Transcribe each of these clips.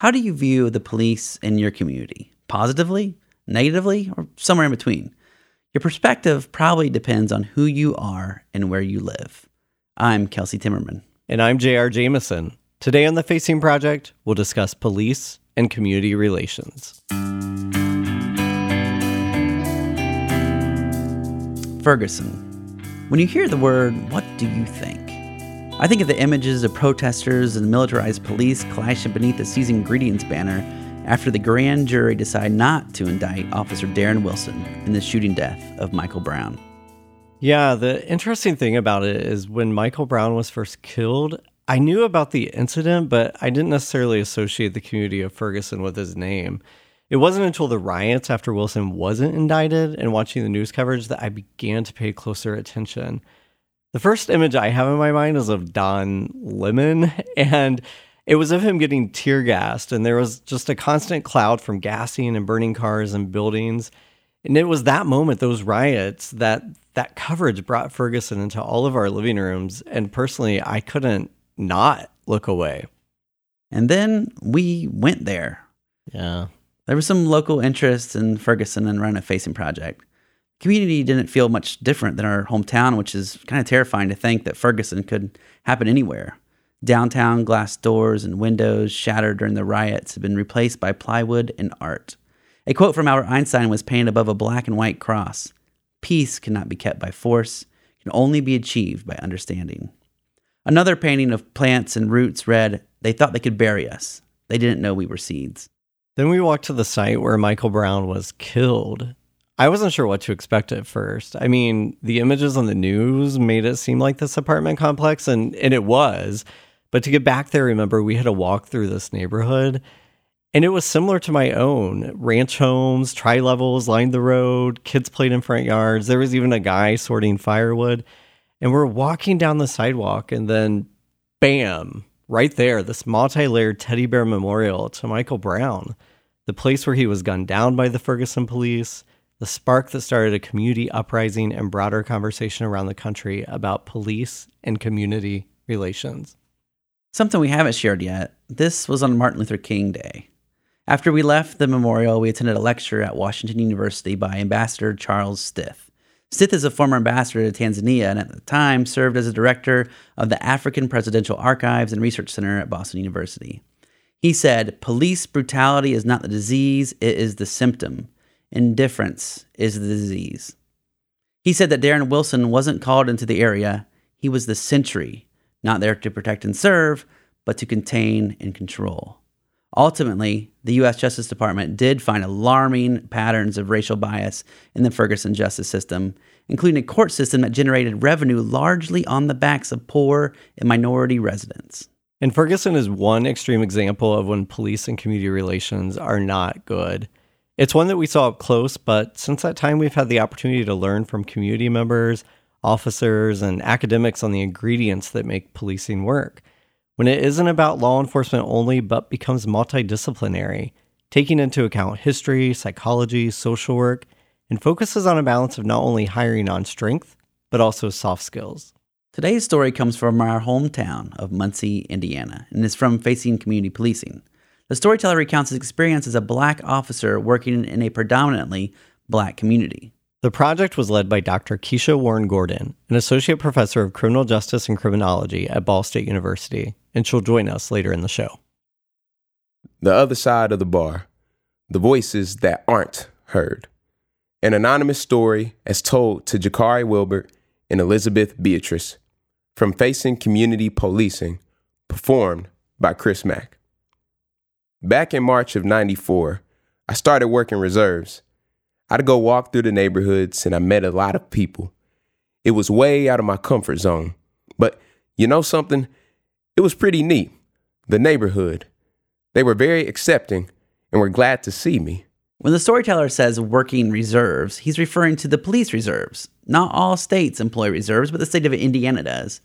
How do you view the police in your community? Positively, negatively, or somewhere in between? Your perspective probably depends on who you are and where you live. I'm Kelsey Timmerman. And I'm J.R. Jameson. Today on The Facing Project, we'll discuss police and community relations. Ferguson. When you hear the word, what do you think? I think of the images of protesters and militarized police clashing beneath the Sea's Ingredients banner after the grand jury decided not to indict Officer Darren Wilson in the shooting death of Michael Brown. Yeah, the interesting thing about it is when Michael Brown was first killed, I knew about the incident, but I didn't necessarily associate the community of Ferguson with his name. It wasn't until the riots after Wilson wasn't indicted and watching the news coverage that I began to pay closer attention. The first image I have in my mind is of Don Lemon, and it was of him getting tear gassed, and there was just a constant cloud from gassing and burning cars and buildings. And it was that moment, those riots, that coverage brought Ferguson into all of our living rooms, and personally, I couldn't not look away. And then we went there. Yeah. There was some local interest in Ferguson and running a Facing Project. Community didn't feel much different than our hometown, which is kind of terrifying to think that Ferguson could happen anywhere. Downtown glass doors and windows shattered during the riots have been replaced by plywood and art. A quote from Albert Einstein was painted above a black and white cross. Peace cannot be kept by force, it can only be achieved by understanding. Another painting of plants and roots read, "They thought they could bury us. They didn't know we were seeds." Then we walked to the site where Michael Brown was killed. I wasn't sure what to expect at first. I mean, the images on the news made it seem like this apartment complex, and it was. But to get back there, remember, we had to walk through this neighborhood, and it was similar to my own. Ranch homes, tri-levels lined the road, kids played in front yards. There was even a guy sorting firewood. And we're walking down the sidewalk, and then, bam, right there, this multi-layered teddy bear memorial to Michael Brown, the place where he was gunned down by the Ferguson police, the spark that started a community uprising and broader conversation around the country about police and community relations. Something we haven't shared yet, this was on Martin Luther King Day. After we left the memorial, we attended a lecture at Washington University by Ambassador Charles Stith. Stith is a former ambassador to Tanzania and at the time served as a director of the African Presidential Archives and Research Center at Boston University. He said, "Police brutality is not the disease, it is the symptom. Indifference is the disease." He said that Darren Wilson wasn't called into the area. He was the sentry, not there to protect and serve, but to contain and control. Ultimately, the U.S. Justice Department did find alarming patterns of racial bias in the Ferguson justice system, including a court system that generated revenue largely on the backs of poor and minority residents. And Ferguson is one extreme example of when police and community relations are not good. It's one that we saw up close, but since that time, we've had the opportunity to learn from community members, officers, and academics on the ingredients that make policing work. When it isn't about law enforcement only, but becomes multidisciplinary, taking into account history, psychology, social work, and focuses on a balance of not only hiring on strength, but also soft skills. Today's story comes from our hometown of Muncie, Indiana, and is from Facing Community Policing. The storyteller recounts his experience as a Black officer working in a predominantly Black community. The project was led by Dr. Kiesha Warren-Gordon, an associate professor of criminal justice and criminology at Ball State University, and she'll join us later in the show. The other side of the bar, the voices that aren't heard. An anonymous story as told to Jakhari Wilbert and Elizabeth Beatrice from Facing Community Policing, performed by Chris Mack. Back in March of '94, I started working reserves. I'd go walk through the neighborhoods and I met a lot of people. It was way out of my comfort zone, but you know something? It was pretty neat, the neighborhood. They were very accepting and were glad to see me. When the storyteller says working reserves, he's referring to the police reserves. Not all states employ reserves, but the state of Indiana does.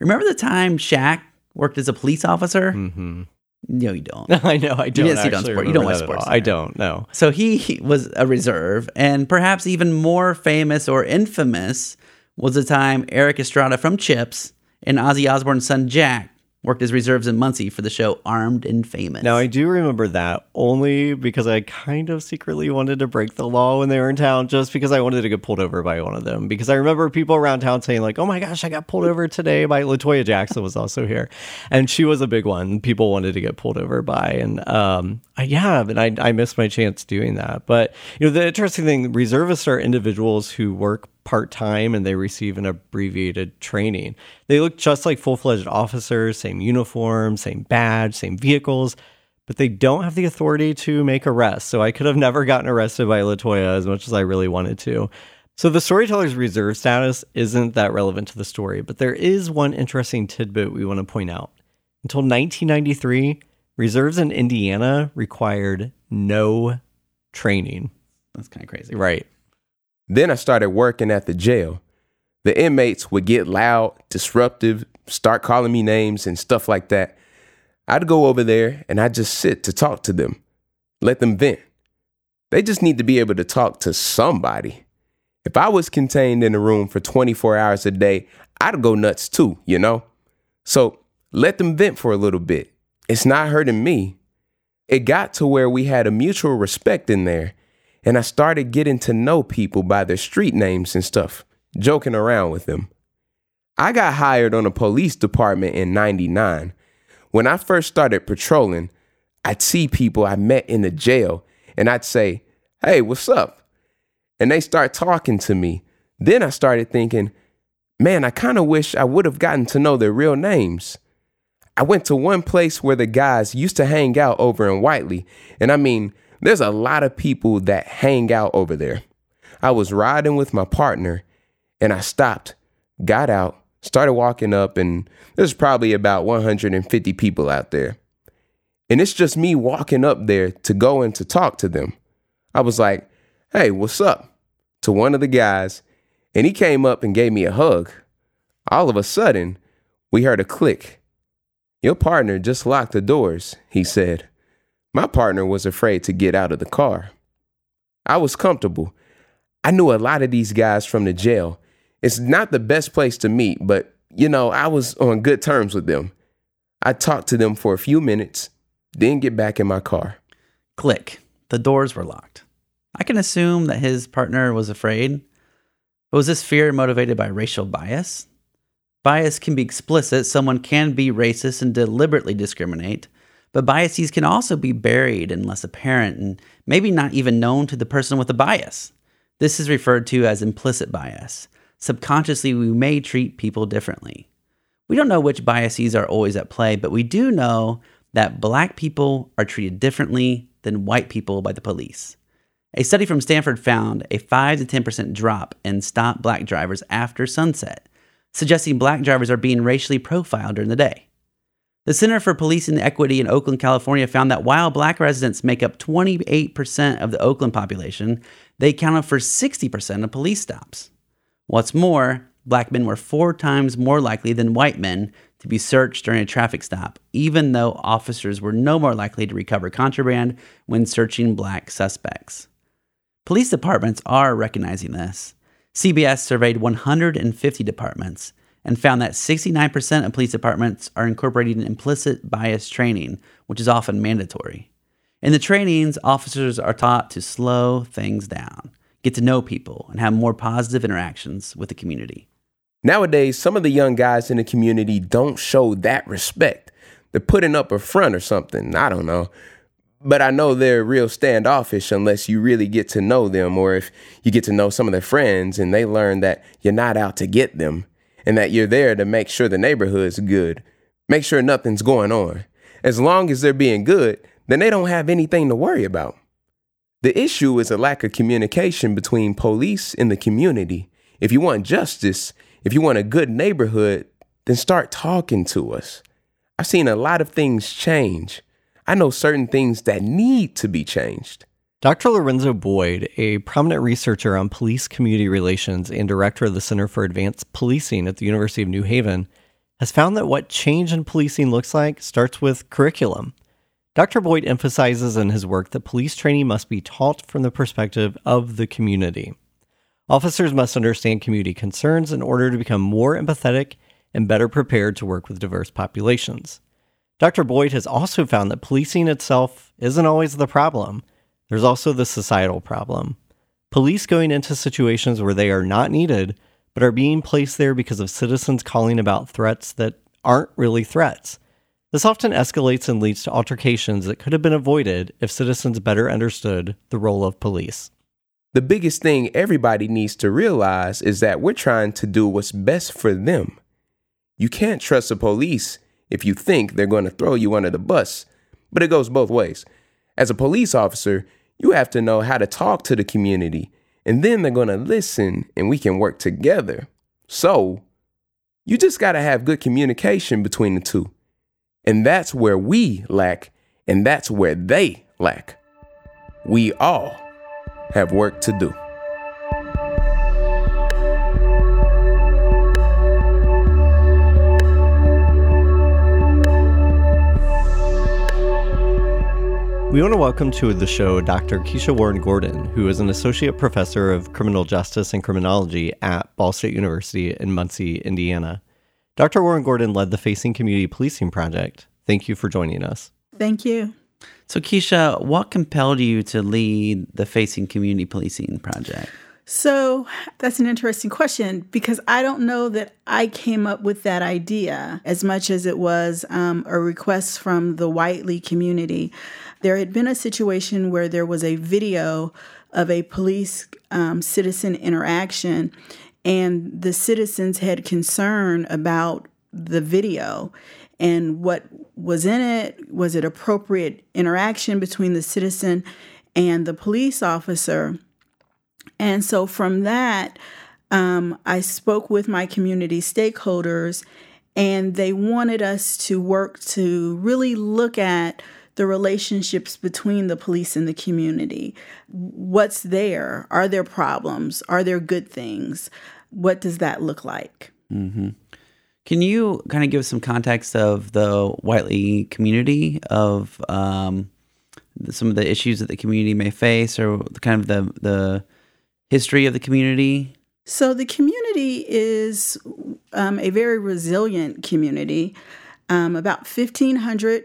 Remember the time Shaq worked as a police officer? Mm-hmm. No, you don't. I know, I don't. You don't watch sports. I don't, no. So he was a reserve, and perhaps even more famous or infamous was the time Eric Estrada from Chips and Ozzy Osbourne's son Jack Worked as reserves in Muncie for the show Armed and Famous. Now, I do remember that only because I kind of secretly wanted to break the law when they were in town, just because I wanted to get pulled over by one of them. Because I remember people around town saying, like, oh my gosh, I got pulled over today by Latoya Jackson was also here. And she was a big one people wanted to get pulled over by. And I missed my chance doing that. But, you know, the interesting thing, reservists are individuals who work part-time and they receive an abbreviated training. They look just like full-fledged officers, same uniform, same badge, same vehicles, but they don't have the authority to make arrests. So I could have never gotten arrested by Latoya as much as I really wanted to. So the storyteller's reserve status isn't that relevant to the story, but there is one interesting tidbit we want to point out. Until 1993, reserves in Indiana required no training. That's kind of crazy. Right. Then I started working at the jail. The inmates would get loud, disruptive, start calling me names and stuff like that. I'd go over there and I'd just sit to talk to them, let them vent. They just need to be able to talk to somebody. If I was contained in a room for 24 hours a day, I'd go nuts too, you know? So let them vent for a little bit. It's not hurting me. It got to where we had a mutual respect in there. And I started getting to know people by their street names and stuff, joking around with them. I got hired on a police department in 1999. When I first started patrolling, I'd see people I met in the jail and I'd say, hey, what's up? And they start talking to me. Then I started thinking, man, I kind of wish I would have gotten to know their real names. I went to one place where the guys used to hang out over in Whiteley. And I mean, there's a lot of people that hang out over there. I was riding with my partner and I stopped, got out, started walking up, and there's probably about 150 people out there. And it's just me walking up there to go and to talk to them. I was like, hey, what's up? To one of the guys. And he came up and gave me a hug. All of a sudden, we heard a click. Your partner just locked the doors, he said. My partner was afraid to get out of the car. I was comfortable. I knew a lot of these guys from the jail. It's not the best place to meet, but, you know, I was on good terms with them. I talked to them for a few minutes, then get back in my car. Click. The doors were locked. I can assume that his partner was afraid. But was this fear motivated by racial bias? Bias can be explicit. Someone can be racist and deliberately discriminate. But biases can also be buried and less apparent and maybe not even known to the person with the bias. This is referred to as implicit bias. Subconsciously, we may treat people differently. We don't know which biases are always at play, but we do know that black people are treated differently than white people by the police. A study from Stanford found a 5 to 10% drop in stopped black drivers after sunset, suggesting black drivers are being racially profiled during the day. The Center for Policing Equity in Oakland, California found that while black residents make up 28% of the Oakland population, they accounted for 60% of police stops. What's more, black men were 4 times more likely than white men to be searched during a traffic stop, even though officers were no more likely to recover contraband when searching black suspects. Police departments are recognizing this. CBS surveyed 150 departments and found that 69% of police departments are incorporating implicit bias training, which is often mandatory. In the trainings, officers are taught to slow things down, get to know people, and have more positive interactions with the community. Nowadays, some of the young guys in the community don't show that respect. They're putting up a front or something, I don't know. But I know they're real standoffish unless you really get to know them, or if you get to know some of their friends and they learn that you're not out to get them, and that you're there to make sure the neighborhood's good, make sure nothing's going on. As long as they're being good, then they don't have anything to worry about. The issue is a lack of communication between police and the community. If you want justice, if you want a good neighborhood, then start talking to us. I've seen a lot of things change. I know certain things that need to be changed. Dr. Lorenzo Boyd, a prominent researcher on police community relations and director of the Center for Advanced Policing at the University of New Haven, has found that what change in policing looks like starts with curriculum. Dr. Boyd emphasizes in his work that police training must be taught from the perspective of the community. Officers must understand community concerns in order to become more empathetic and better prepared to work with diverse populations. Dr. Boyd has also found that policing itself isn't always the problem. There's also the societal problem. Police going into situations where they are not needed, but are being placed there because of citizens calling about threats that aren't really threats. This often escalates and leads to altercations that could have been avoided if citizens better understood the role of police. The biggest thing everybody needs to realize is that we're trying to do what's best for them. You can't trust the police if you think they're going to throw you under the bus, but it goes both ways. As a police officer, you have to know how to talk to the community, and then they're going to listen, and we can work together. So you just got to have good communication between the two. And that's where we lack, and that's where they lack. We all have work to do. We want to welcome to the show Dr. Kiesha Warren-Gordon, who is an associate professor of criminal justice and criminology at Ball State University in Muncie, Indiana. Dr. Warren-Gordon led the Facing Community Policing Project. Thank you for joining us. Thank you. So, Kiesha, what compelled you to lead the Facing Community Policing Project? So that's an interesting question, because I don't know that I came up with that idea as much as it was a request from the Whiteley community. There had been a situation where there was a video of a police citizen interaction, and the citizens had concern about the video and what was in it. Was it appropriate interaction between the citizen and the police officer? And so from that, I spoke with my community stakeholders, and they wanted us to work to really look at the relationships between the police and the community. What's there? Are there problems? Are there good things? What does that look like? Mm-hmm. Can you kind of give some context of the Whiteley community, of some of the issues that the community may face, or kind of the history of the community? So the community is a very resilient community. About 1,500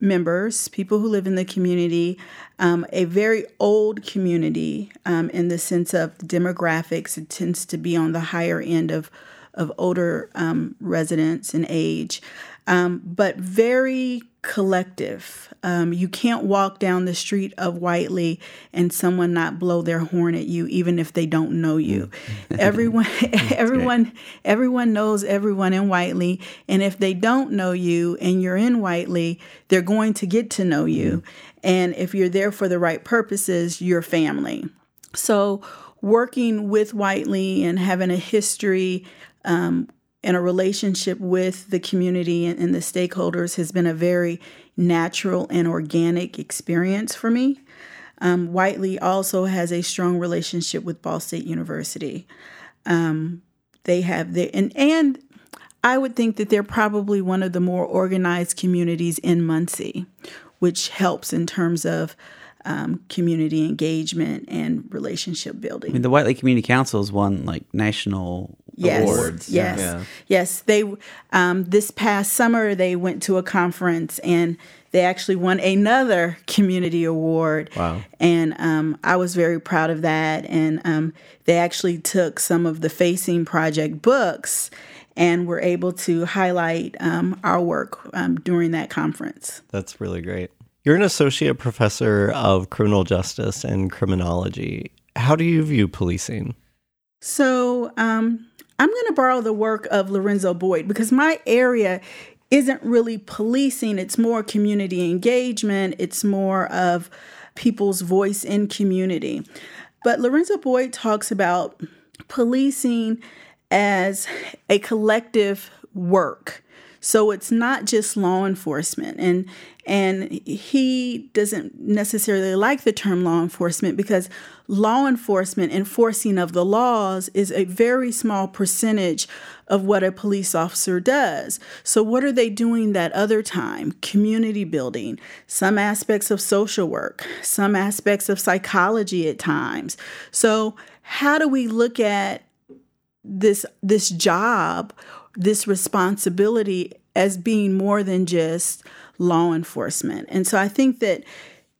members, people who live in the community, a very old community in the sense of demographics. It tends to be on the higher end of older residents in age, but very collective. You can't walk down the street of Whiteley and someone not blow their horn at you, even if they don't know you. Everyone knows everyone in Whiteley, and if they don't know you and you're in Whiteley, they're going to get to know you. Mm-hmm. And if you're there for the right purposes, you're family. So working with Whiteley and having a history and a relationship with the community and the stakeholders has been a very natural and organic experience for me. Whiteley also has a strong relationship with Ball State University. They have their, and I would think that they're probably one of the more organized communities in Muncie, which helps in terms of community engagement and relationship building. I mean, the Whiteley Community Council has won like national awards. Yes. They this past summer they went to a conference and they actually won another community award. Wow! And I was very proud of that. And they actually took some of the Facing Project books and were able to highlight our work during that conference. That's really great. You're an associate professor of criminal justice and criminology. How do you view policing? So I'm going to borrow the work of Lorenzo Boyd, because my area isn't really policing. It's more community engagement. It's more of people's voice in community. But Lorenzo Boyd talks about policing as a collective work. So it's not just law enforcement. And he doesn't necessarily like the term law enforcement, because law enforcement, enforcing of the laws, is a very small percentage of what a police officer does. So what are they doing that other time? Community building, some aspects of social work, some aspects of psychology at times. So how do we look at this job this responsibility as being more than just law enforcement. And so I think that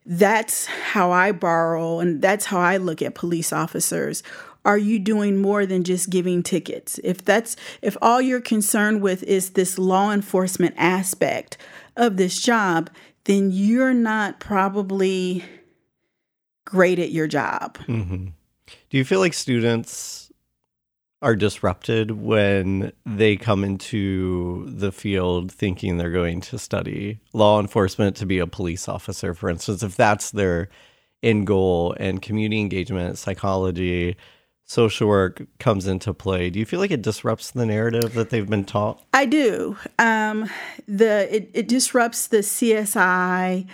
that's how I borrow, and that's how I look at police officers. Are you doing more than just giving tickets? If all you're concerned with is this law enforcement aspect of this job, then you're not probably great at your job. Mm-hmm. Do you feel like students are disrupted when they come into the field thinking they're going to study law enforcement to be a police officer, for instance, if that's their end goal, and community engagement, psychology, social work comes into play? Do you feel like it disrupts the narrative that they've been taught? I do. It disrupts the CSI,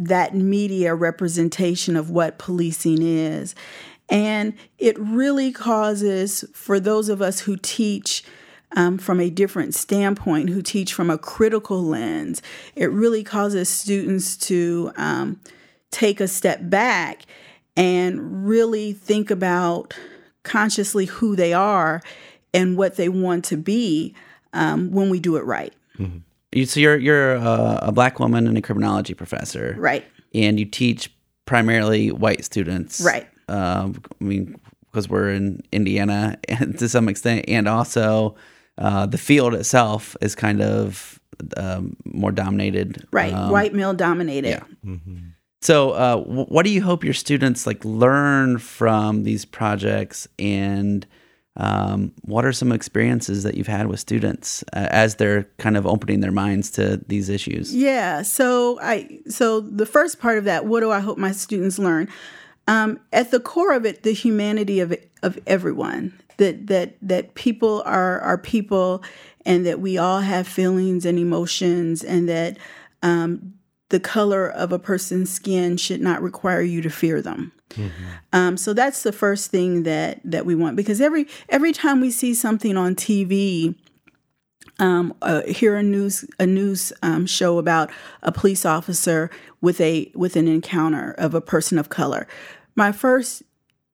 that media representation of what policing is. And it really causes, for those of us who teach from a different standpoint, who teach from a critical lens, it really causes students to take a step back and really think about consciously who they are and what they want to be when we do it right. Mm-hmm. So you're a Black woman and a criminology professor. Right. And you teach primarily white students. Right. Because we're in Indiana and to some extent, and also the field itself is kind of more dominated. Right, white male dominated. Yeah. Mm-hmm. So what do you hope your students learn from these projects, and what are some experiences that you've had with students as they're kind of opening their minds to these issues? Yeah, so the first part of that, what do I hope my students learn? At the core of it, the humanity of everyone, that people are people, and that we all have feelings and emotions, and that the color of a person's skin should not require you to fear them. Mm-hmm. So that's the first thing that we want, because every time we see something on TV, hear a news show about a police officer with an encounter of a person of color, my first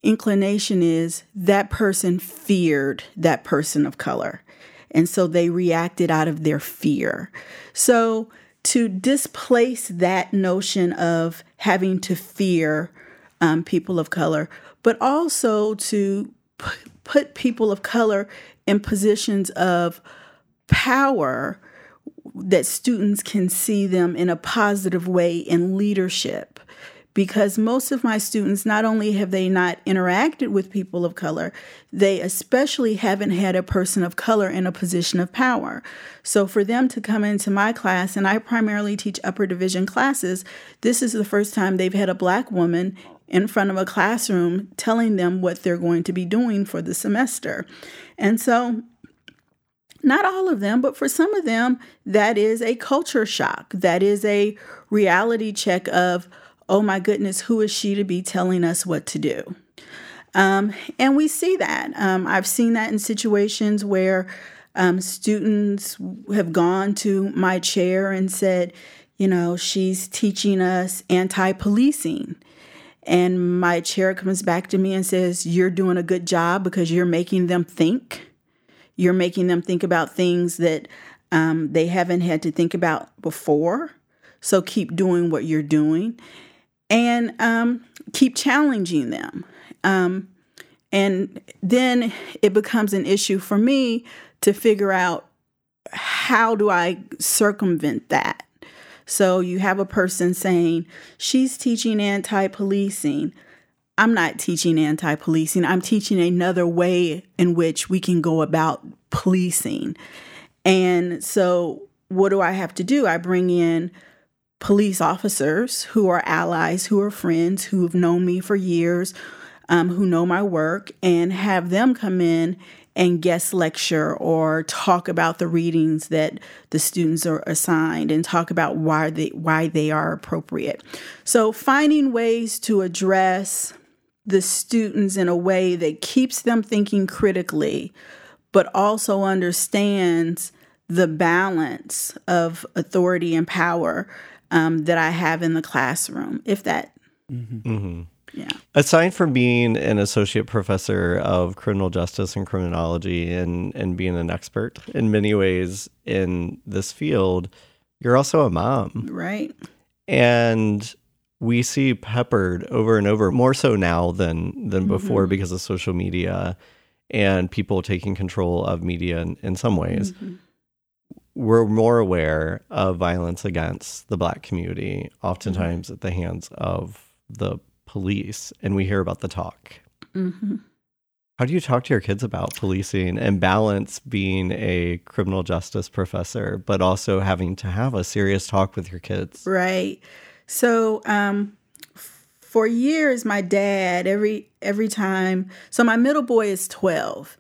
inclination is that person feared that person of color, and so they reacted out of their fear. So to displace that notion of having to fear people of color, but also to put people of color in positions of power that students can see them in a positive way in leadership, because most of my students, not only have they not interacted with people of color, they especially haven't had a person of color in a position of power. So for them to come into my class, and I primarily teach upper division classes, this is the first time they've had a Black woman in front of a classroom telling them what they're going to be doing for the semester. And so not all of them, but for some of them, that is a culture shock. That is a reality check of, oh my goodness, who is she to be telling us what to do? And we see that. I've seen that in situations where students have gone to my chair and said, she's teaching us anti-policing. And my chair comes back to me and says, you're doing a good job because you're making them think. You're making them think about things that they haven't had to think about before. So keep doing what you're doing, and keep challenging them. And then it becomes an issue for me to figure out, how do I circumvent that? So you have a person saying, she's teaching anti-policing. I'm not teaching anti-policing. I'm teaching another way in which we can go about policing. And so what do I have to do? I bring in police officers who are allies, who are friends, who have known me for years, who know my work, and have them come in and guest lecture or talk about the readings that the students are assigned, and talk about why they are appropriate. So finding ways to address the students in a way that keeps them thinking critically, but also understands the balance of authority and power that I have in the classroom, if that. Mm-hmm. Mm-hmm. Yeah. Aside from being an associate professor of criminal justice and criminology and being an expert in many ways in this field, you're also a mom. Right. And we see peppered over and over, more so now than before because of social media and people taking control of media in some ways. Mm-hmm. We're more aware of violence against the Black community, oftentimes at the hands of the police, and we hear about the talk. Mm-hmm. How do you talk to your kids about policing and balance being a criminal justice professor, but also having to have a serious talk with your kids? Right. So for years, my dad, every time, so my middle boy is 12,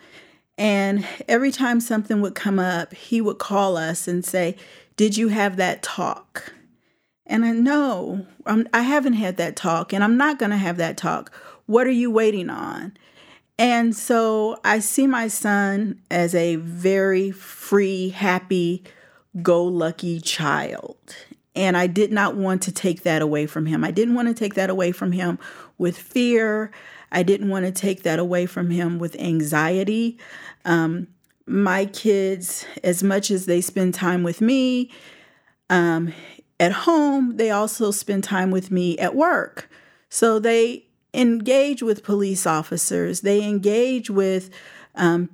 and every time something would come up, he would call us and say, "Did you have that talk?" And I know I haven't had that talk, and I'm not going to have that talk. What are you waiting on? And so I see my son as a very free, happy, go-lucky child. And I did not want to take that away from him. I didn't want to take that away from him with fear. I didn't want to take that away from him with anxiety. My kids, as much as they spend time with me at home, they also spend time with me at work. So they engage with police officers. They engage with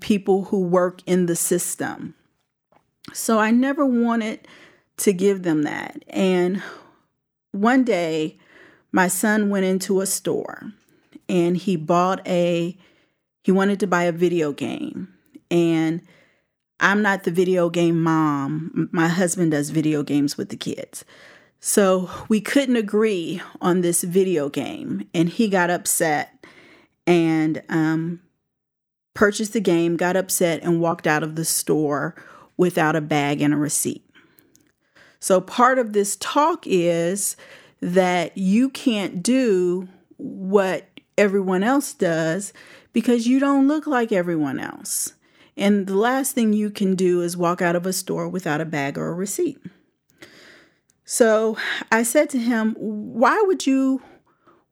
people who work in the system. So I never wanted to give them that. And one day, my son went into a store. And he wanted to buy a video game. And I'm not the video game mom. My husband does video games with the kids. So we couldn't agree on this video game. And he got upset and purchased the game, got upset, and walked out of the store without a bag and a receipt. So part of this talk is that you can't do what everyone else does because you don't look like everyone else. And the last thing you can do is walk out of a store without a bag or a receipt. So I said to him, "Why would you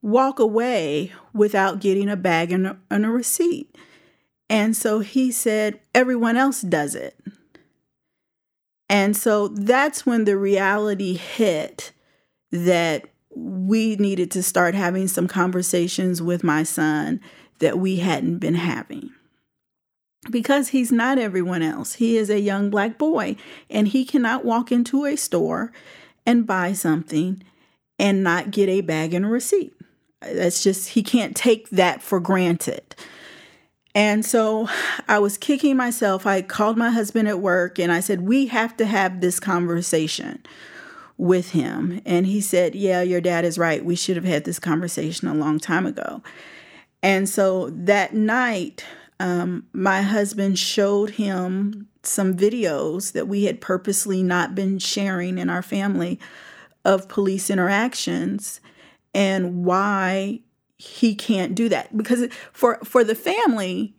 walk away without getting a bag and a receipt?" And so he said, "Everyone else does it." And so that's when the reality hit that we needed to start having some conversations with my son that we hadn't been having. Because he's not everyone else. He is a young Black boy, and he cannot walk into a store and buy something and not get a bag and a receipt. That's just, he can't take that for granted. And so I was kicking myself. I called my husband at work, and I said, "We have to have this conversation with him." And he said, "Yeah, your dad is right. We should have had this conversation a long time ago." And so that night, my husband showed him some videos that we had purposely not been sharing in our family of police interactions and why he can't do that. Because for the family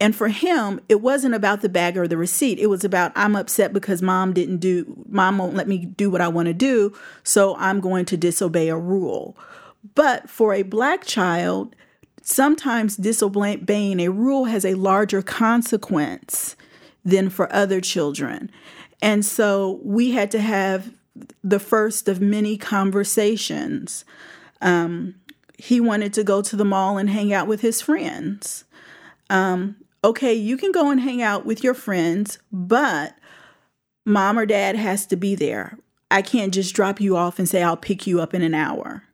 and for him, it wasn't about the bag or the receipt. It was about, I'm upset because mom won't let me do what I want to do, so I'm going to disobey a rule. But for a Black child, sometimes disobeying a rule has a larger consequence than for other children. And so we had to have the first of many conversations. He wanted to go to the mall and hang out with his friends. Okay, you can go and hang out with your friends, but mom or dad has to be there. I can't just drop you off and say, "I'll pick you up in an hour."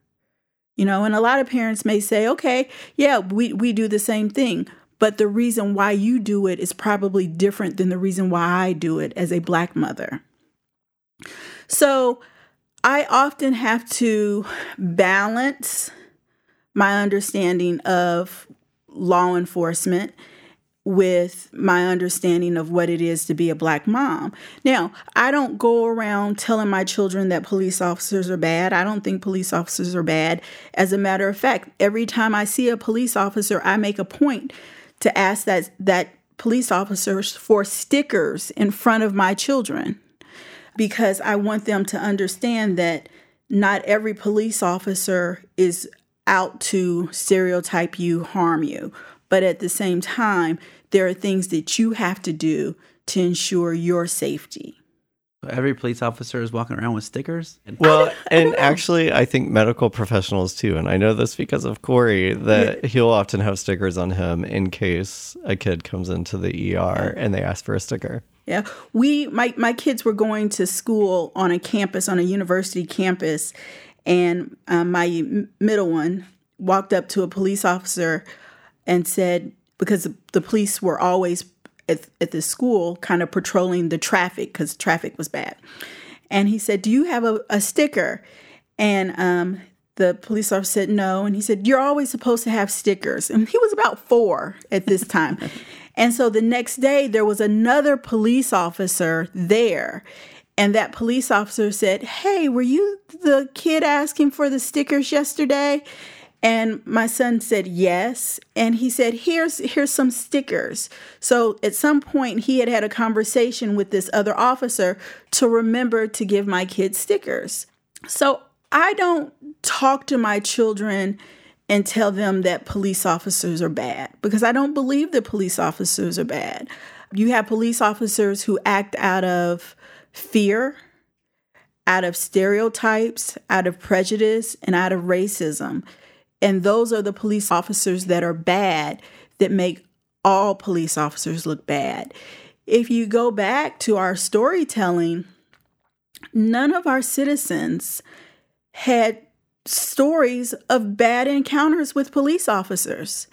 You know, and a lot of parents may say, "Okay, yeah, we do the same thing, but the reason why you do it is probably different than the reason why I do it as a Black mother." So I often have to balance my understanding of law enforcement with my understanding of what it is to be a Black mom. Now, I don't go around telling my children that police officers are bad. I don't think police officers are bad. As a matter of fact, every time I see a police officer, I make a point to ask that police officers for stickers in front of my children, because I want them to understand that not every police officer is out to stereotype you, harm you. But at the same time, there are things that you have to do to ensure your safety. Every police officer is walking around with stickers. Actually, I think medical professionals too. And I know this because of Corey, that he'll often have stickers on him in case a kid comes into the ER and they ask for a sticker. Yeah. My kids were going to school on a campus, on a university campus. And my middle one walked up to a police officer and said, because the police were always at the school kind of patrolling the traffic because traffic was bad. And he said, do you have a sticker? And the police officer said no. And he said, you're always supposed to have stickers. And he was about 4 at this time. And so the next day there was another police officer there. And that police officer said, hey, were you the kid asking for the stickers yesterday? And my son said, yes. And he said, here's some stickers. So at some point he had a conversation with this other officer to remember to give my kids stickers. So I don't talk to my children and tell them that police officers are bad because I don't believe that police officers are bad. You have police officers who act out of fear, out of stereotypes, out of prejudice, and out of racism. And those are the police officers that are bad, that make all police officers look bad. If you go back to our storytelling, none of our citizens had stories of bad encounters with police officers.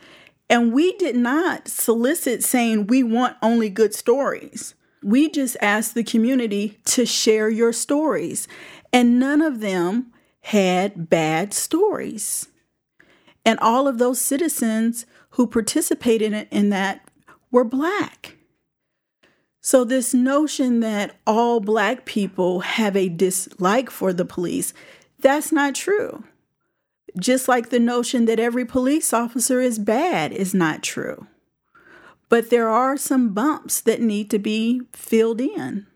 And we did not solicit saying we want only good stories. We just asked the community to share your stories, and none of them had bad stories. And all of those citizens who participated in that were Black. So this notion that all Black people have a dislike for the police, that's not true. Just like the notion that every police officer is bad is not true. But there are some bumps that need to be filled in.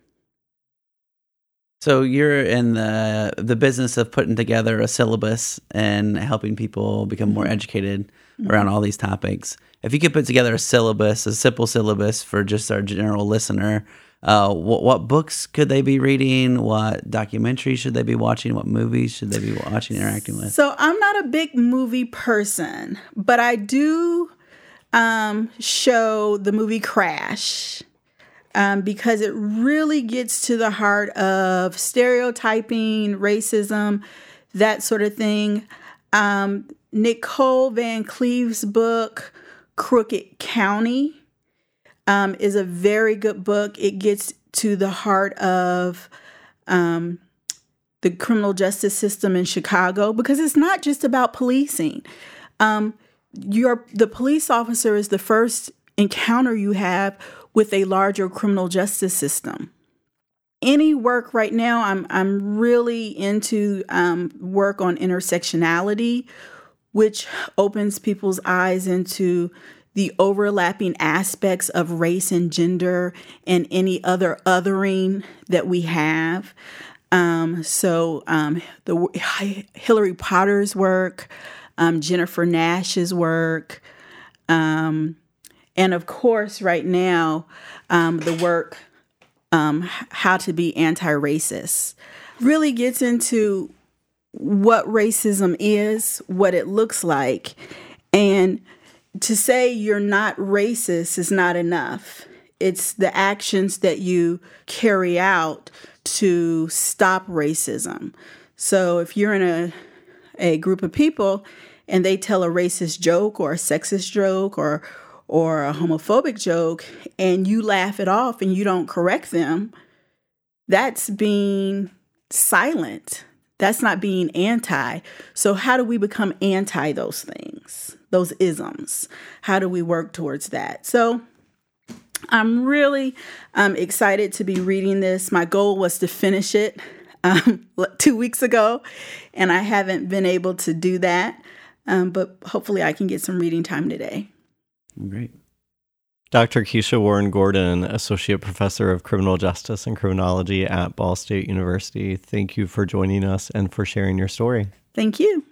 So you're in the business of putting together a syllabus and helping people become more educated around all these topics. If you could put together a syllabus, a simple syllabus for just our general listener, what books could they be reading? What documentaries should they be watching? What movies should they be watching, interacting with? So I'm not a big movie person, but I do show the movie Crash because it really gets to the heart of stereotyping, racism, that sort of thing. Nicole Van Cleve's book, Crooked County, is a very good book. It gets to the heart of the criminal justice system in Chicago because it's not just about policing. The police officer is the first encounter you have with a larger criminal justice system. Any work right now, I'm really into work on intersectionality, which opens people's eyes into the overlapping aspects of race and gender and any other othering that we have. The Hillary Potter's work, Jennifer Nash's work, and of course, right now, the work How to Be Anti-Racist really gets into what racism is, what it looks like. And to say you're not racist is not enough. It's the actions that you carry out to stop racism. So if you're in a group of people and they tell a racist joke or a sexist joke or a homophobic joke and you laugh it off and you don't correct them, that's being silent. That's not being anti. So how do we become anti those things, those isms? How do we work towards that? So I'm really excited to be reading this. My goal was to finish it 2 weeks ago, and I haven't been able to do that. But hopefully I can get some reading time today. Great. Dr. Kiesha Warren-Gordon, Associate Professor of Criminal Justice and Criminology at Ball State University, thank you for joining us and for sharing your story. Thank you.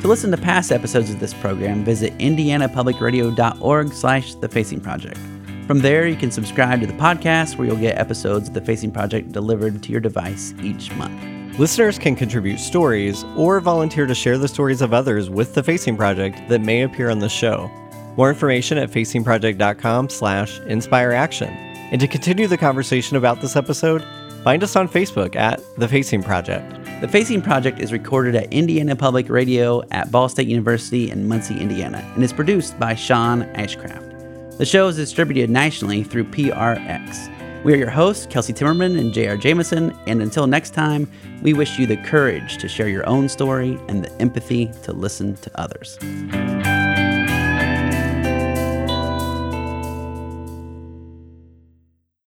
To listen to past episodes of this program, visit indianapublicradio.org/The Facing Project. From there, you can subscribe to the podcast, where you'll get episodes of The Facing Project delivered to your device each month. Listeners can contribute stories or volunteer to share the stories of others with The Facing Project that may appear on the show. More information at facingproject.com/inspireaction. And to continue the conversation about this episode, find us on Facebook at The Facing Project. The Facing Project is recorded at Indiana Public Radio at Ball State University in Muncie, Indiana, and is produced by Sean Ashcraft. The show is distributed nationally through PRX. We are your hosts, Kelsey Timmerman and J.R. Jameson, and until next time, we wish you the courage to share your own story and the empathy to listen to others.